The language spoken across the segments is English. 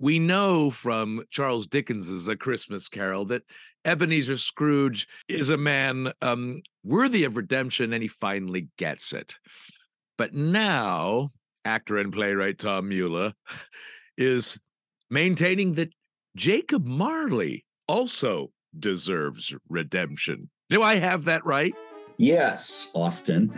We know from Charles Dickens's A Christmas Carol that Ebenezer Scrooge is a man worthy of redemption, and he finally gets it. But now, actor and playwright Tom Mula is maintaining that Jacob Marley also deserves redemption. Do I have that right? Yes, Austin.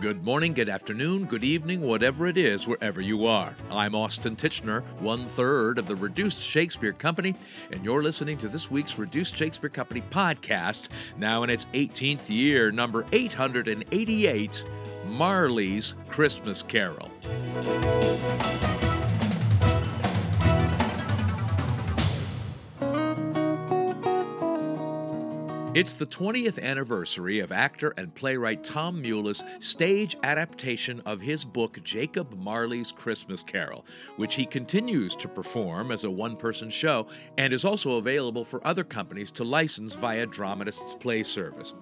Good morning, good afternoon, good evening, whatever it is, wherever you are. I'm Austin Titchener, one-third of the Reduced Shakespeare Company, and you're listening to this week's Reduced Shakespeare Company podcast, now in its 18th year, number 888, Marley's Christmas Carol. It's the 20th anniversary of actor and playwright Tom Mula's stage adaptation of his book Jacob Marley's Christmas Carol, which he continues to perform as a one-person show and is also available for other companies to license via Dramatists Play Service.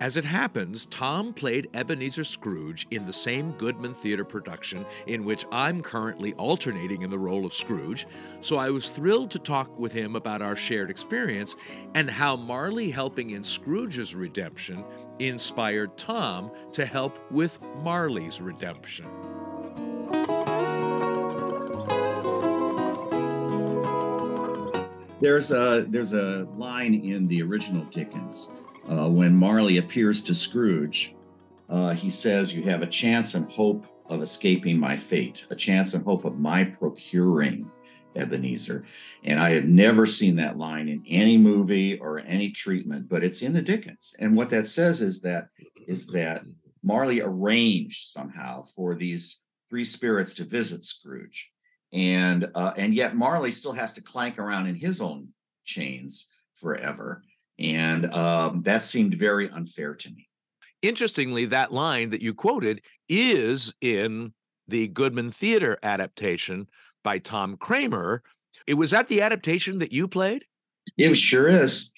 As it happens, Tom played Ebenezer Scrooge in the same Goodman Theatre production in which I'm currently alternating in the role of Scrooge, so I was thrilled to talk with him about our shared experience and how Marley helping in Scrooge's redemption inspired Tom to help with Marley's redemption. There's a line in the original Dickens when Marley appears to Scrooge. He says, "You have a chance and hope of escaping my fate, a chance and hope of my procuring Ebenezer." And I have never seen that line in any movie or any treatment, but it's in the Dickens. And what that says is that Marley arranged somehow for these three spirits to visit Scrooge. And yet Marley still has to clank around in his own chains forever. And that seemed very unfair to me. Interestingly, that line that you quoted is in the Goodman Theatre adaptation by Tom Kramer. It was at the adaptation that you played? It sure is.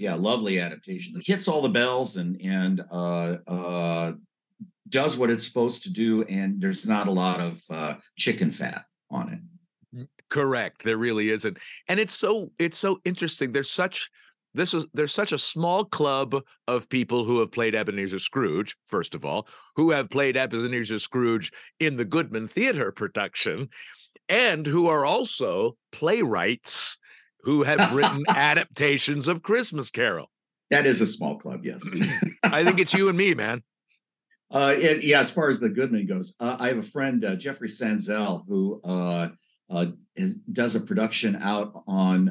Yeah, lovely adaptation. It hits all the bells and does what it's supposed to do, and there's not a lot of chicken fat on it. Correct. There really isn't. And it's so interesting. There's such a small club of people who have played Ebenezer Scrooge, first of all, who have played Ebenezer Scrooge in the Goodman Theatre production, and who are also playwrights who have written adaptations of Christmas Carol. That is a small club, yes. I think it's you and me, man. As far as the Goodman goes, I have a friend, Jeffrey Sanzel, who does a production out on,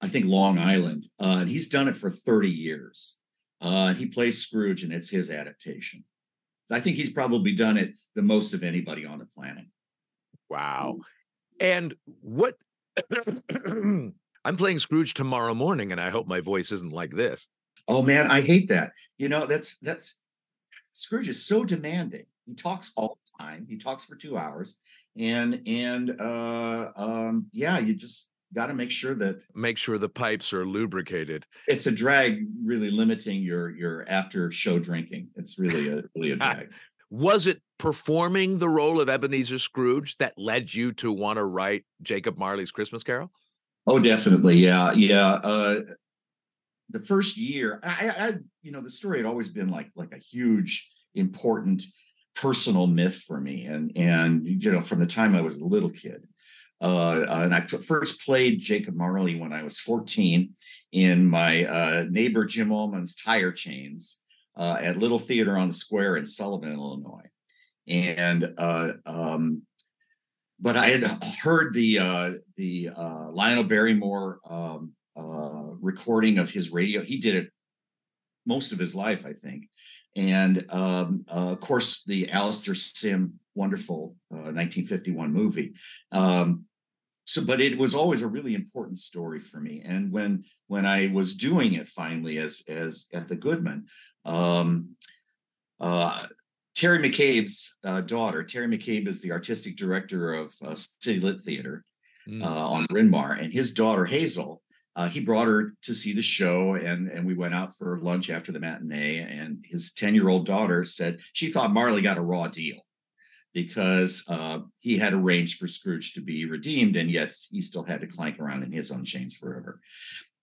I think, Long Island. And he's done it for 30 years. He plays Scrooge, and it's his adaptation. I think he's probably done it the most of anybody on the planet. Wow. And what I'm playing Scrooge tomorrow morning, and I hope my voice isn't like this. Oh man, I hate that. You know, that's Scrooge is so demanding. He talks all the time. He talks for 2 hours. And you just got to make sure the pipes are lubricated. It's a drag, really limiting your after show drinking. It's really a drag. Was it performing the role of Ebenezer Scrooge that led you to want to write Jacob Marley's Christmas Carol? Oh, definitely. Yeah. The first year, I the story had always been like a huge, important personal myth for me. And from the time I was a little kid. And I first played Jacob Marley when I was 14 in my neighbor Jim Ullman's tire chains. At Little Theater on the Square in Sullivan, Illinois. But I had heard the Lionel Barrymore recording of his radio. He did it most of his life, I think. And of course, the Alistair Sim wonderful 1951 movie. But it was always a really important story for me. And when I was doing it finally as at the Goodman, Terry McCabe's daughter, Terry McCabe is the artistic director of City Lit Theater on Bryn Mawr, and his daughter Hazel, he brought her to see the show, and we went out for lunch after the matinee, and his 10-year-old daughter said she thought Marley got a raw deal. because he had arranged for Scrooge to be redeemed, and yet he still had to clank around in his own chains forever.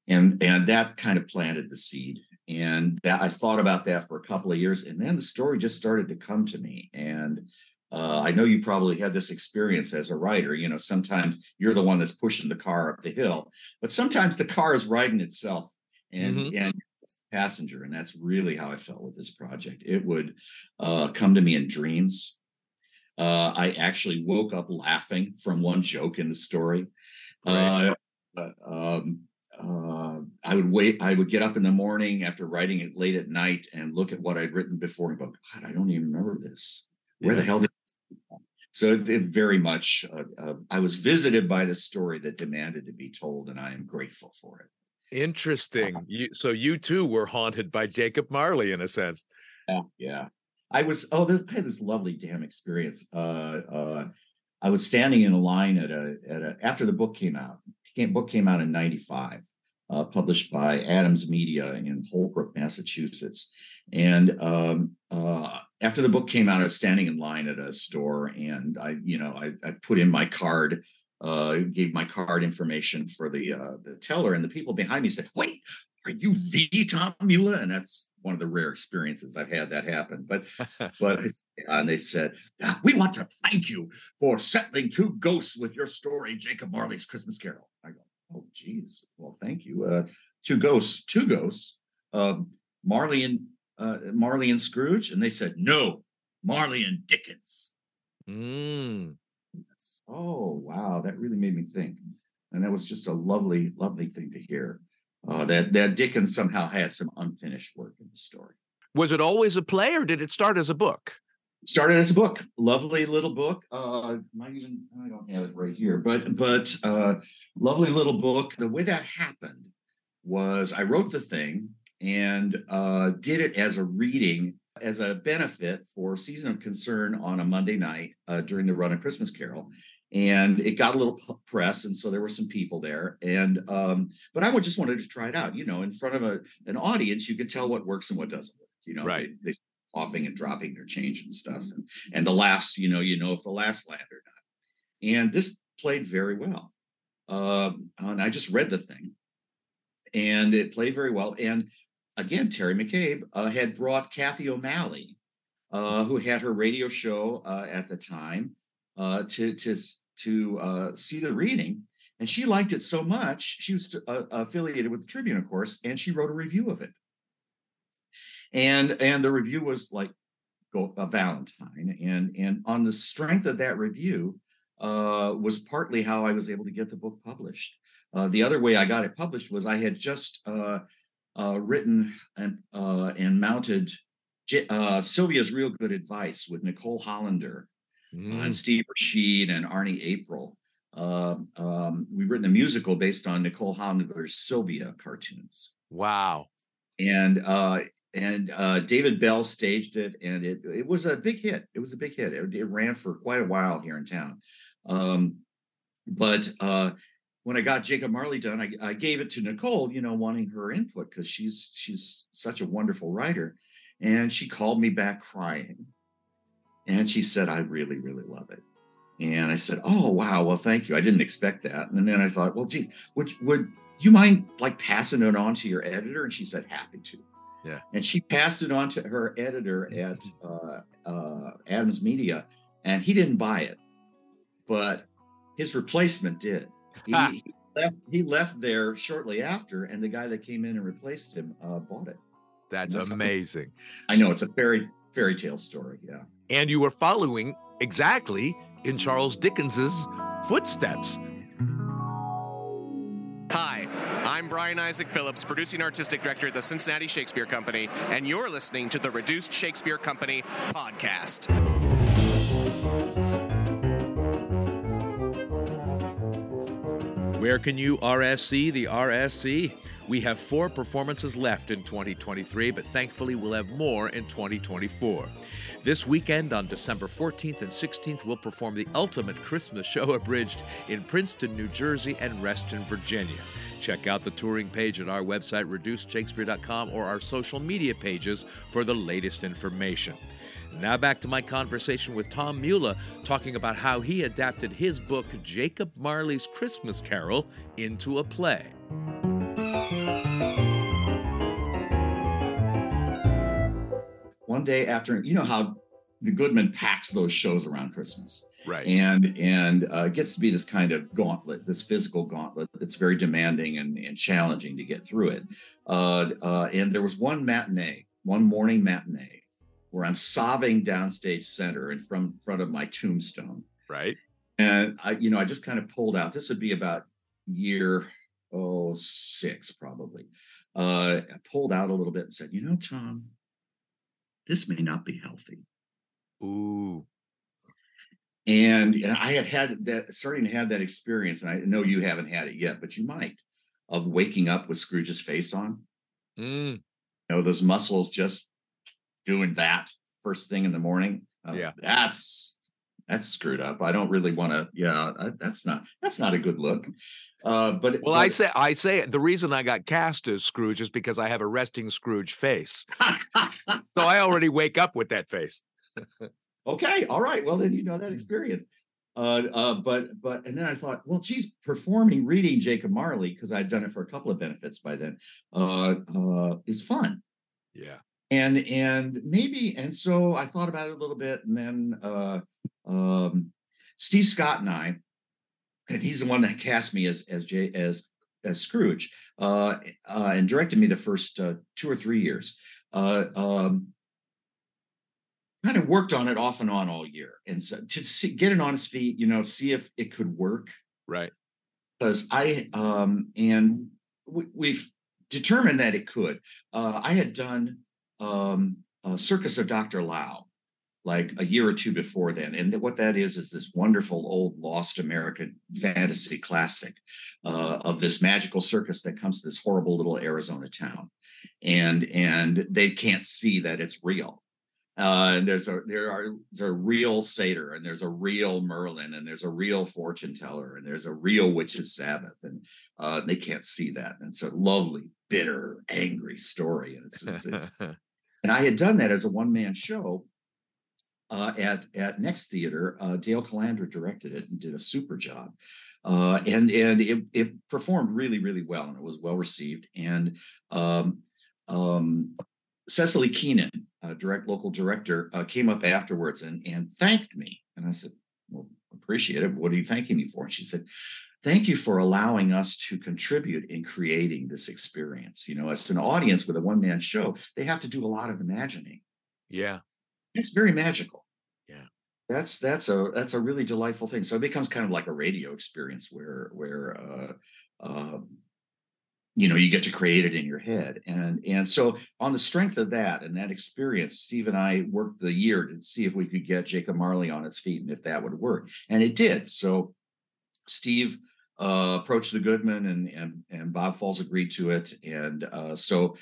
And that kind of planted the seed. And that, I thought about that for a couple of years, and then the story just started to come to me. And I know you probably had this experience as a writer. You know, sometimes you're the one that's pushing the car up the hill, but sometimes the car is riding itself, and passenger. And that's really how I felt with this project. It would come to me in dreams. I actually woke up laughing from one joke in the story. Right. I would get up in the morning after writing it late at night and look at what I'd written before and go, God, I don't even remember this. Where the hell did this come from? So it very much, I was visited by the story that demanded to be told, and I am grateful for it. Interesting. So you too were haunted by Jacob Marley in a sense. Yeah. I had this lovely damn experience. I was standing in a line after the book came out. The book came out in 95, published by Adams Media in Holbrook, Massachusetts. And after the book came out, I was standing in line at a store, and I put in my card, gave my card information for the teller, and the people behind me said, "Wait, are you the Tom Mula?" And that's one of the rare experiences I've had that happen. But they said, "We want to thank you for settling two ghosts with your story, Jacob Marley's Christmas Carol." I go, "Oh, geez. Well, thank you. Two ghosts. Marley and Scrooge." And they said, "No, Marley and Dickens." Mm. Yes. Oh, wow. That really made me think. And that was just a lovely, lovely thing to hear. That Dickens somehow had some unfinished work in the story. Was it always a play, or did it start as a book? Started as a book, lovely little book. I don't have it right here, but lovely little book. The way that happened was I wrote the thing and did it as a reading as a benefit for Season of Concern on a Monday night during the run of Christmas Carol. And it got a little press, and so there were some people there. And but I just wanted to try it out, in front of an audience. You could tell what works and what doesn't work. Right? They coughing and dropping their change and stuff, and the laughs. You know if the laughs land or not. And this played very well. And I just read the thing, and it played very well. And again, Terry McCabe had brought Kathy O'Malley, who had her radio show at the time, to see the reading, and she liked it so much. She was affiliated with the Tribune, of course, and she wrote a review of it. And the review was like a Valentine, and on the strength of that review was partly how I was able to get the book published. The other way I got it published was I had just written and mounted Sylvia's Real Good Advice with Nicole Hollander. And Steve Rashid and Arnie April. We've written a musical based on Nicole Hollander's Sylvia cartoons. Wow. And David Bell staged it, and it was a big hit. It was a big hit. It ran for quite a while here in town. But when I got Jacob Marley done, I gave it to Nicole, wanting her input because she's such a wonderful writer. And she called me back crying. And she said, "I really, really love it." And I said, "Oh, wow. Well, thank you. I didn't expect that." And then I thought, well, geez, would you mind like passing it on to your editor? And she said, "Happy to." Yeah. And she passed it on to her editor at Adams Media, and he didn't buy it, but his replacement did. He left there shortly after, and the guy that came in and replaced him bought it. That's amazing. I know, it's a fairy tale story. Yeah. And you were following exactly in Charles Dickens's footsteps. Hi, I'm Brian Isaac Phillips, producing artistic director at the Cincinnati Shakespeare Company, and you're listening to the Reduced Shakespeare Company podcast. Where can you RSC the RSC? We have 4 performances left in 2023, but thankfully we'll have more in 2024. This weekend on December 14th and 16th, we'll perform the ultimate Christmas show abridged in Princeton, New Jersey, and Reston, Virginia. Check out the touring page at our website, reducedshakespeare.com, or our social media pages for the latest information. Now back to my conversation with Tom Mula, talking about how he adapted his book, Jacob Marley's Christmas Carol, into a play. One day after, you know how the Goodman packs those shows around Christmas. Right. And it gets to be this kind of gauntlet, this physical gauntlet that's very demanding and challenging to get through it. And there was one morning matinee, where I'm sobbing downstage center and from front of my tombstone. Right. And I just kind of pulled out. This would be about year 6, probably. I pulled out a little bit and said, Tom, this may not be healthy. Ooh. And I had that, starting to have that experience. And I know you haven't had it yet, but you might, of waking up with Scrooge's face on. Mm. Those muscles just doing that first thing in the morning. That's screwed up. I don't really want to. That's not a good look. I say the reason I got cast as Scrooge is because I have a resting Scrooge face. So I already wake up with that face. Okay. All right. Well, then, that experience. And then I thought, well, geez, performing, reading Jacob Marley, because I'd done it for a couple of benefits by then, is fun. Yeah. And so I thought about it a little bit, and then Steve Scott and he's the one that cast me as Scrooge, and directed me the first 2 or 3 years. Kind of worked on it off and on all year, and so to get it on its feet, see if it could work. Right, because we've determined that it could. I had done Circus of Dr. Lao, like a year or two before then. And what that is this wonderful old lost American fantasy classic of this magical circus that comes to this horrible little Arizona town. And they can't see that it's real. And there's a real satyr, and there's a real Merlin, and there's a real fortune teller, and there's a real witch's Sabbath, and they can't see that. And it's a lovely, bitter, angry story. And it's and I had done that as a one-man show at Next Theater. Dale Hollander directed it and did a super job. And it performed really, really well, and it was well-received. And Cecily Keenan, local director, came up afterwards and thanked me. And I said, well, appreciate it. What are you thanking me for? And she said, thank you for allowing us to contribute in creating this experience. As an audience with a one-man show, they have to do a lot of imagining. Yeah. It's very magical. Yeah. That's a really delightful thing. So it becomes kind of like a radio experience where you get to create it in your head. And so on the strength of that and that experience, Steve and I worked the year to see if we could get Jacob Marley on its feet and if that would work. And it did. So Steve approached the Goodman and Bob Falls agreed to it. And so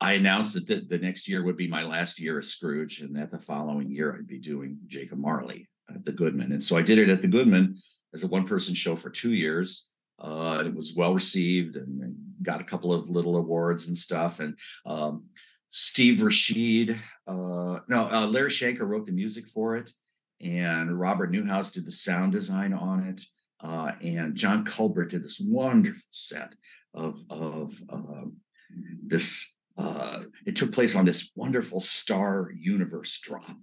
I announced that the next year would be my last year as Scrooge, and that the following year I'd be doing Jacob Marley at the Goodman. And so I did it at the Goodman as a one-person show for 2 years. It was well-received and got a couple of little awards and stuff. And Steve Rashid, Larry Shanker wrote the music for it. And Robert Newhouse did the sound design on it. And John Culbert did this wonderful set of this, it took place on this wonderful Star Universe drop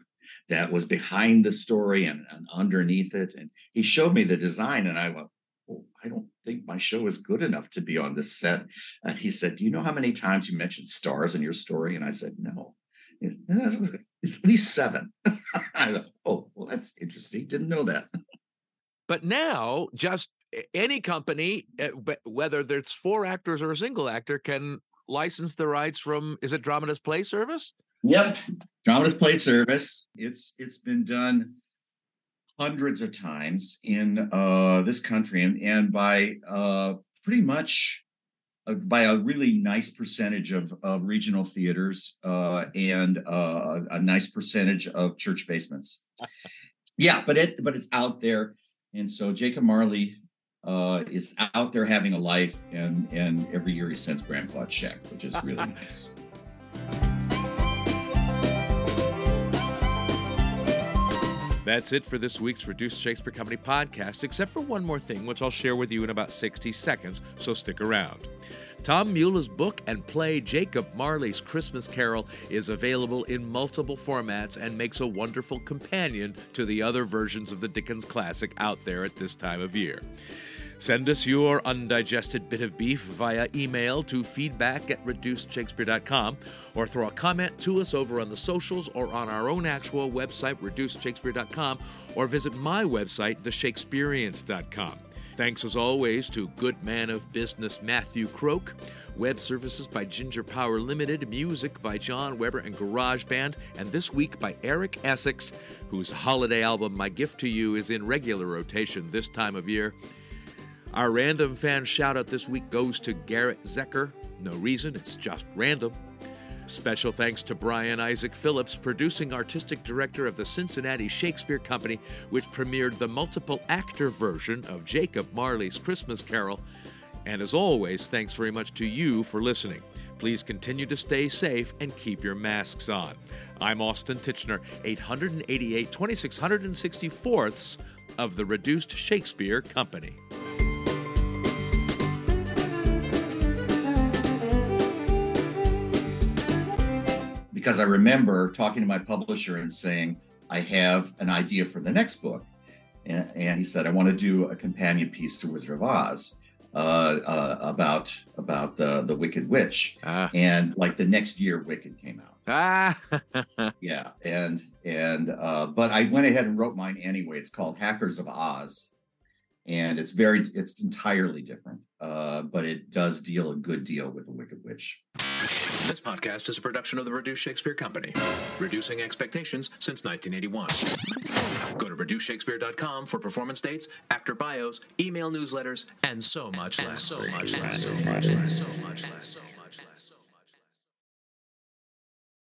that was behind the story and underneath it. And he showed me the design, and I went, oh, I don't think my show is good enough to be on this set. And he said, do you know how many times you mentioned stars in your story? And I said, no. At least 7. I went, oh, well, that's interesting. Didn't know that. But now, just any company, whether there's 4 actors or a single actor, can license the rights from, is it Dramatists Play Service? Yep, Dramatists Play Service. It's been done hundreds of times in this country, and by pretty much by a really nice percentage of regional theaters and a nice percentage of church basements. Yeah, but it's out there. And so Jacob Marley is out there having a life, and every year he sends Grandpa a check, which is really nice. That's it for this week's Reduced Shakespeare Company podcast, except for one more thing, which I'll share with you in about 60 seconds, so stick around. Tom Mula's book and play, Jacob Marley's Christmas Carol, is available in multiple formats and makes a wonderful companion to the other versions of the Dickens classic out there at this time of year. Send us your undigested bit of beef via email to feedback@reducedshakespeare.com, or throw a comment to us over on the socials or on our own actual website, reducedshakespeare.com, or visit my website, theshakespeareans.com. Thanks, as always, to Good Man of Business Matthew Croak, web services by Ginger Power Limited, music by John Weber and Garage Band, and this week by Eric Essex, whose holiday album, My Gift to You, is in regular rotation this time of year. Our random fan shout-out this week goes to Garrett Zecker. No reason, it's just random. Special thanks to Brian Isaac Phillips, producing artistic director of the Cincinnati Shakespeare Company, which premiered the multiple-actor version of Jacob Marley's Christmas Carol. And as always, thanks very much to you for listening. Please continue to stay safe and keep your masks on. I'm Austin Titchener, 888 2664ths of the Reduced Shakespeare Company. Because I remember talking to my publisher and saying, I have an idea for the next book. And he said, I want to do a companion piece to Wizard of Oz about the Wicked Witch. And like the next year, Wicked came out. Yeah. But I went ahead and wrote mine anyway. It's called Hackers of Oz. And it's entirely different, but it does deal a good deal with the Wicked Witch. This podcast is a production of the Reduced Shakespeare Company, reducing expectations since 1981. Go to reducedshakespeare.com for performance dates, actor bios, email newsletters, and so much less.